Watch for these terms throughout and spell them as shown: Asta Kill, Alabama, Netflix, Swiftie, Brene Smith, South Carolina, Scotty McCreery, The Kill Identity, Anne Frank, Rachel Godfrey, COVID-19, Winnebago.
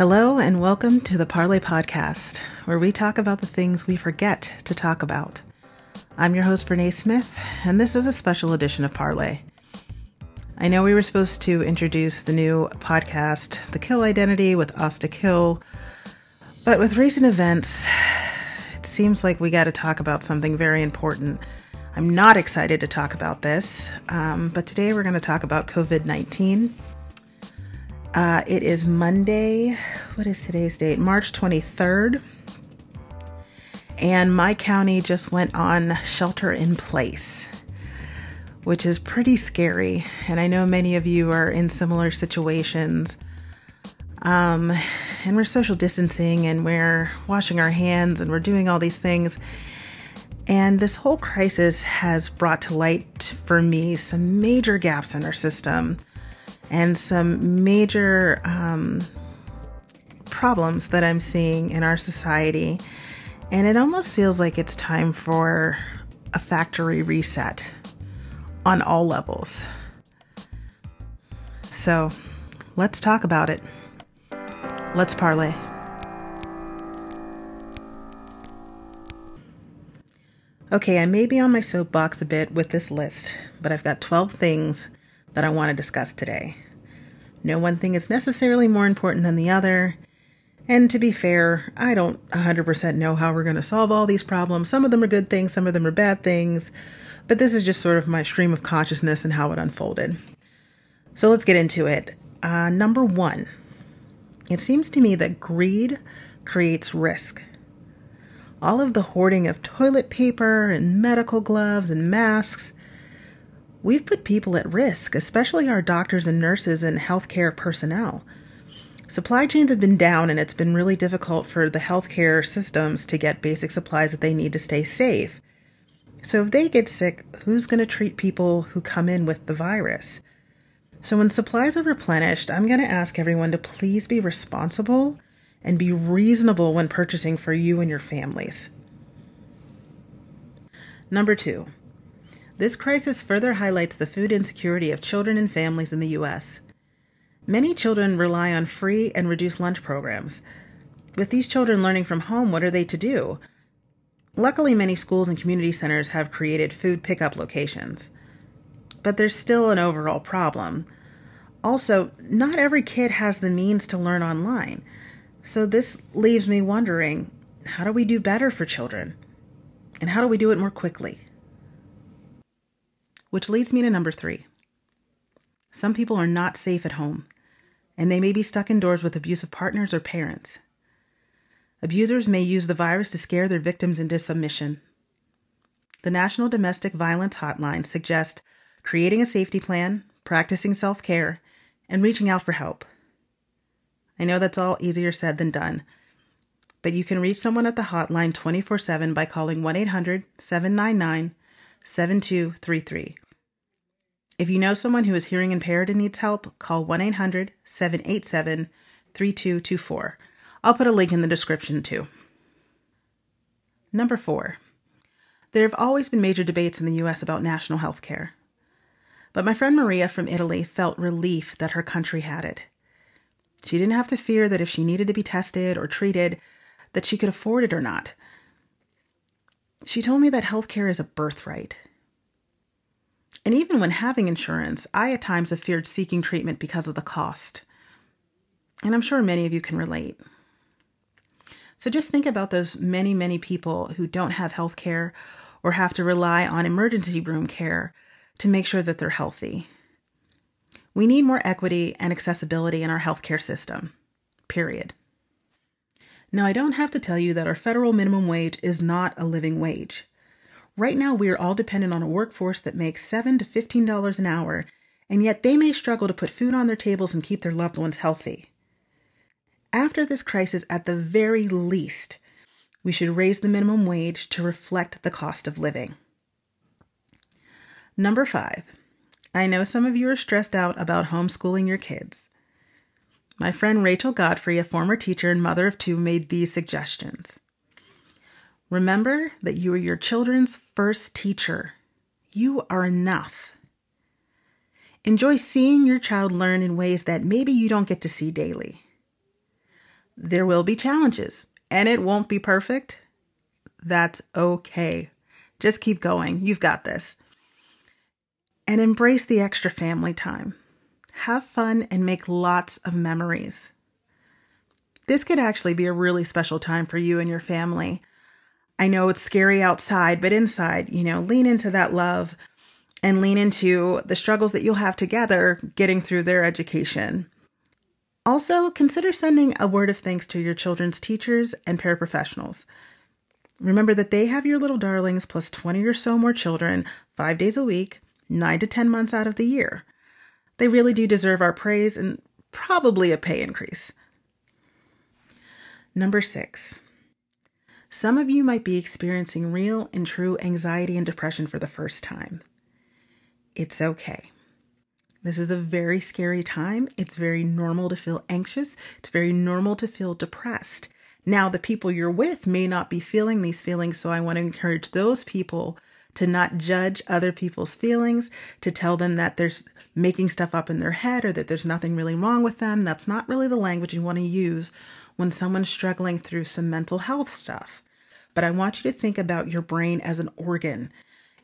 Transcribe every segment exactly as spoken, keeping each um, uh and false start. Hello and welcome to the Parlay Podcast, where we talk about the things we forget to talk about. I'm your host, Brene Smith, and this is a special edition of Parlay. I know we were supposed to introduce the new podcast, The Kill Identity with Asta Kill, but with recent events, it seems like we got to talk about something very important. I'm not excited to talk about this, um, but today we're going to talk about COVID nineteen. Uh, it is Monday, what is today's date? March twenty-third. And my county just went on shelter in place, which is pretty scary. And I know many of you are in similar situations. Um, and we're social distancing and we're washing our hands and we're doing all these things. And this whole crisis has brought to light for me some major gaps in our system and some major um, problems that I'm seeing in our society. And it almost feels like it's time for a factory reset on all levels. So let's talk about it. Let's parlay. Okay, I may be on my soapbox a bit with this list, but I've got twelve things that I want to discuss today. No one thing is necessarily more important than the other. And to be fair, I don't one hundred percent know how we're going to solve all these problems. Some of them are good things, some of them are bad things, but this is just sort of my stream of consciousness and how it unfolded. So let's get into it. Uh, number one, it seems to me that greed creates risk. All of the hoarding of toilet paper and medical gloves and masks, we've put people at risk, especially our doctors and nurses and healthcare personnel. Supply chains have been down and it's been really difficult for the healthcare systems to get basic supplies that they need to stay safe. So if they get sick, who's going to treat people who come in with the virus? So when supplies are replenished, I'm going to ask everyone to please be responsible and be reasonable when purchasing for you and your families. Number two. This crisis further highlights the food insecurity of children and families in the U S. Many children rely on free and reduced lunch programs. With these children learning from home, what are they to do? Luckily, many schools and community centers have created food pickup locations. But there's still an overall problem. Also, not every kid has the means to learn online. So this leaves me wondering, how do we do better for children? And how do we do it more quickly? Which leads me to number three. Some people are not safe at home, and they may be stuck indoors with abusive partners or parents. Abusers may use the virus to scare their victims into submission. The National Domestic Violence Hotline suggests creating a safety plan, practicing self-care, and reaching out for help. I know that's all easier said than done, but you can reach someone at the hotline twenty-four seven by calling one eight hundred seven nine nine seven two three three. If you know someone who is hearing impaired and needs help, call one eight hundred seven eight seven three two two four. I'll put a link in the description too. Number four. There have always been major debates in the U S about national health care. But my friend Maria from Italy felt relief that her country had it. She didn't have to fear that if she needed to be tested or treated, that she could afford it or not. She told me that healthcare is a birthright. And even when having insurance, I at times have feared seeking treatment because of the cost. And I'm sure many of you can relate. So just think about those many, many people who don't have healthcare or have to rely on emergency room care to make sure that they're healthy. We need more equity and accessibility in our healthcare system, period. Now, I don't have to tell you that our federal minimum wage is not a living wage. Right now, we are all dependent on a workforce that makes seven dollars to fifteen dollars an hour, and yet they may struggle to put food on their tables and keep their loved ones healthy. After this crisis, at the very least, we should raise the minimum wage to reflect the cost of living. Number five. I know some of you are stressed out about homeschooling your kids. My friend Rachel Godfrey, a former teacher and mother of two, made these suggestions. Remember that you are your children's first teacher. You are enough. Enjoy seeing your child learn in ways that maybe you don't get to see daily. there will be challenges and it won't be perfect. That's okay. Just keep going. You've got this. And embrace the extra family time. Have fun and make lots of memories. This could actually be a really special time for you and your family. I know it's scary outside, but inside, you know, lean into that love and lean into the struggles that you'll have together getting through their education. Also, consider sending a word of thanks to your children's teachers and paraprofessionals. Remember that they have your little darlings plus twenty or so more children, five days a week, nine to ten months out of the year. They really do deserve our praise and probably a pay increase. Number six, some of you might be experiencing real and true anxiety and depression for the first time. It's okay. This is a very scary time. It's very normal to feel anxious. It's very normal to feel depressed. Now, the people you're with may not be feeling these feelings, so I want to encourage those people to not judge other people's feelings, to tell them that there's making stuff up in their head or that there's nothing really wrong with them. That's not really the language you want to use when someone's struggling through some mental health stuff. But I want you to think about your brain as an organ.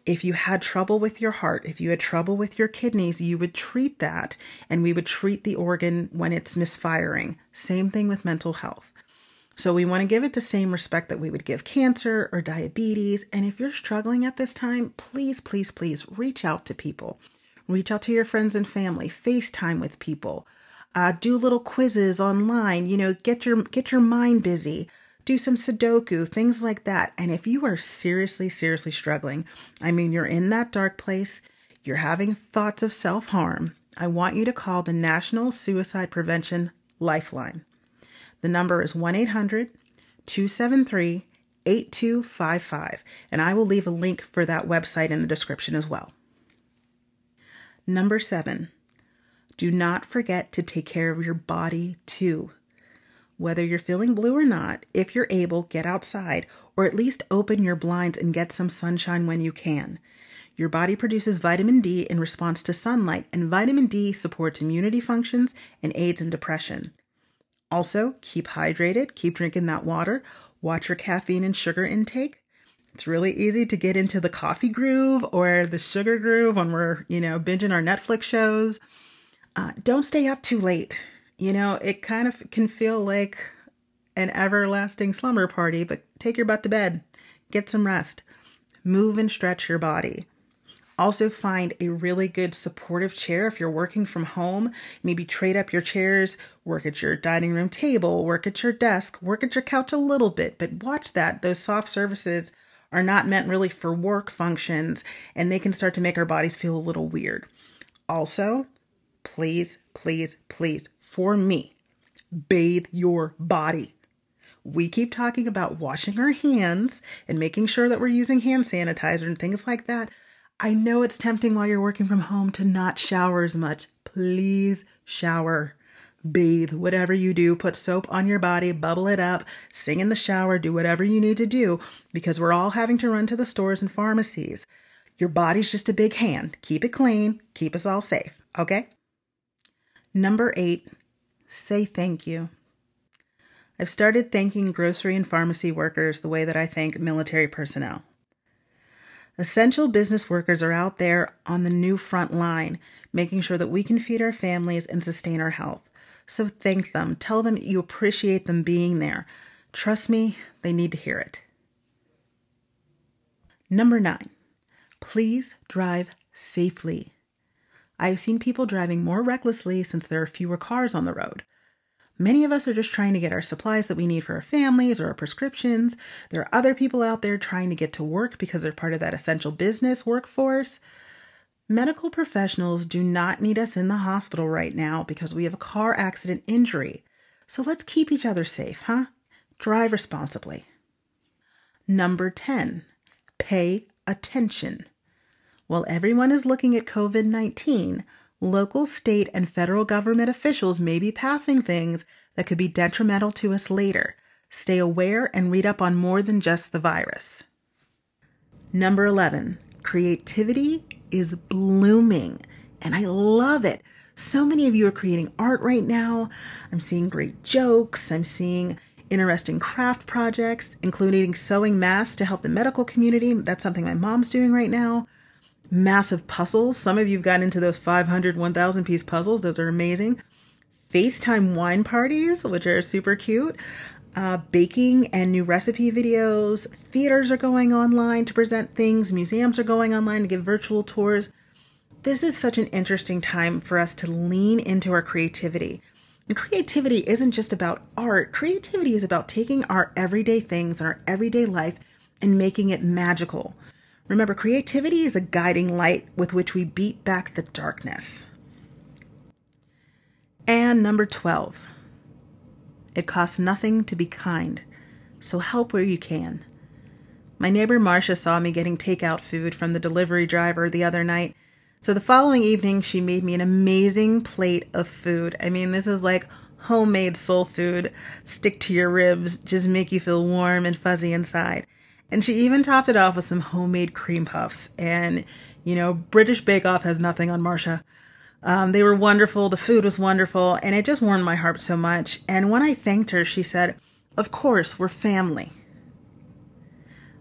If you had trouble with your heart, if you had trouble with your kidneys, you would treat that, and we would treat the organ when it's misfiring. Same thing with mental health. So we want to give it the same respect that we would give cancer or diabetes. And if you're struggling at this time, please, please, please reach out to people. Reach out to your friends and family. FaceTime with people. Uh, do little quizzes online. You know, get your get your mind busy. Do some Sudoku, things like that. And if you are seriously, seriously struggling, I mean, you're in that dark place, you're having thoughts of self-harm, I want you to call the National Suicide Prevention Lifeline. The number is one eight hundred two seven three eight two five five, and I will leave a link for that website in the description as well. Number seven, do not forget to take care of your body too. Whether you're feeling blue or not, if you're able, get outside, or at least open your blinds and get some sunshine when you can. Your body produces vitamin D in response to sunlight, and vitamin D supports immunity functions and aids in depression. Also, keep hydrated, keep drinking that water, watch your caffeine and sugar intake. It's really easy to get into the coffee groove or the sugar groove when we're, you know, binging our Netflix shows. Uh, don't stay up too late. You know, it kind of can feel like an everlasting slumber party, but take your butt to bed, get some rest, move and stretch your body. Also find a really good supportive chair if you're working from home. Maybe trade up your chairs, work at your dining room table, work at your desk, work at your couch a little bit, but watch that. Those soft surfaces are not meant really for work functions, and they can start to make our bodies feel a little weird. Also, please, please, please, for me, bathe your body. We keep talking about washing our hands and making sure that we're using hand sanitizer and things like that. I know it's tempting while you're working from home to not shower as much. Please shower, bathe, whatever you do, put soap on your body, bubble it up, sing in the shower, do whatever you need to do, because we're all having to run to the stores and pharmacies. Your body's just a big hand. Keep it clean. Keep us all safe. Okay? Number eight, say thank you. I've started thanking grocery and pharmacy workers the way that I thank military personnel. Essential business workers are out there on the new front line, making sure that we can feed our families and sustain our health. So thank them. Tell them you appreciate them being there. Trust me, they need to hear it. Number nine, please drive safely. I've seen people driving more recklessly since there are fewer cars on the road. Many of us are just trying to get our supplies that we need for our families or our prescriptions. There are other people out there trying to get to work because they're part of that essential business workforce. Medical professionals do not need us in the hospital right now because we have a car accident injury. So let's keep each other safe, huh? Drive responsibly. Number ten, pay attention. While everyone is looking at COVID nineteen, local, state, and federal government officials may be passing things that could be detrimental to us later. Stay aware and read up on more than just the virus. Number eleven, creativity is blooming, and I love it. So many of you are creating art right now. I'm seeing great jokes. I'm seeing interesting craft projects, including sewing masks to help the medical community. That's something my mom's doing right now. Massive puzzles. Some of you got into those five hundred, one thousand piece puzzles. Those are amazing. FaceTime wine parties, which are super cute. Uh, baking and new recipe videos. Theaters are going online to present things. Museums are going online to give virtual tours. This is such an interesting time for us to lean into our creativity. And creativity isn't just about art. Creativity is about taking our everyday things and our everyday life and making it magical. Remember, creativity is a guiding light with which we beat back the darkness. And number twelve, it costs nothing to be kind, so help where you can. My neighbor Marcia saw me getting takeout food from the delivery driver the other night, so the following evening she made me an amazing plate of food. I mean, this is like homemade soul food, stick to your ribs, just make you feel warm and fuzzy inside. And she even topped it off with some homemade cream puffs. And, you know, British Bake Off has nothing on Marcia. Um, they were wonderful. The food was wonderful. And it just warmed my heart so much. And when I thanked her, she said, "Of course, we're family."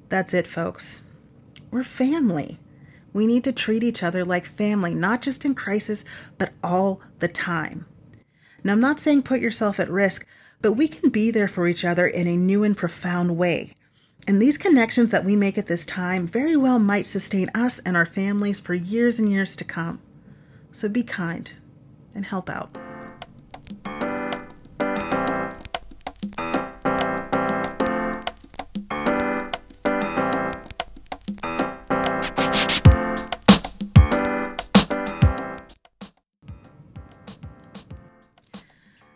That's it, folks. We're family. We need to treat each other like family, not just in crisis, but all the time. Now, I'm not saying put yourself at risk, but we can be there for each other in a new and profound way. And these connections that we make at this time very well might sustain us and our families for years and years to come. So be kind and help out.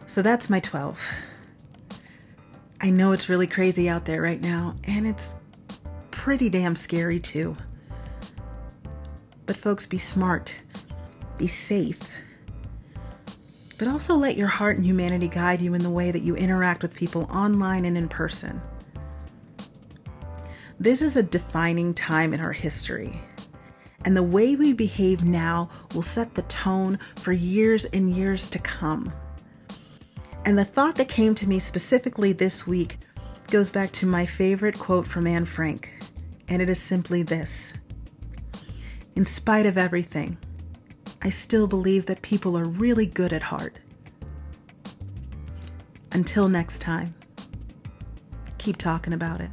So that's my twelve. I know it's really crazy out there right now, and it's pretty damn scary too. But folks, be smart, be safe, but also let your heart and humanity guide you in the way that you interact with people online and in person. This is a defining time in our history, and the way we behave now will set the tone for years and years to come. And the thought that came to me specifically this week goes back to my favorite quote from Anne Frank, and it is simply this: "In spite of everything, I still believe that people are really good at heart." Until next time, keep talking about it.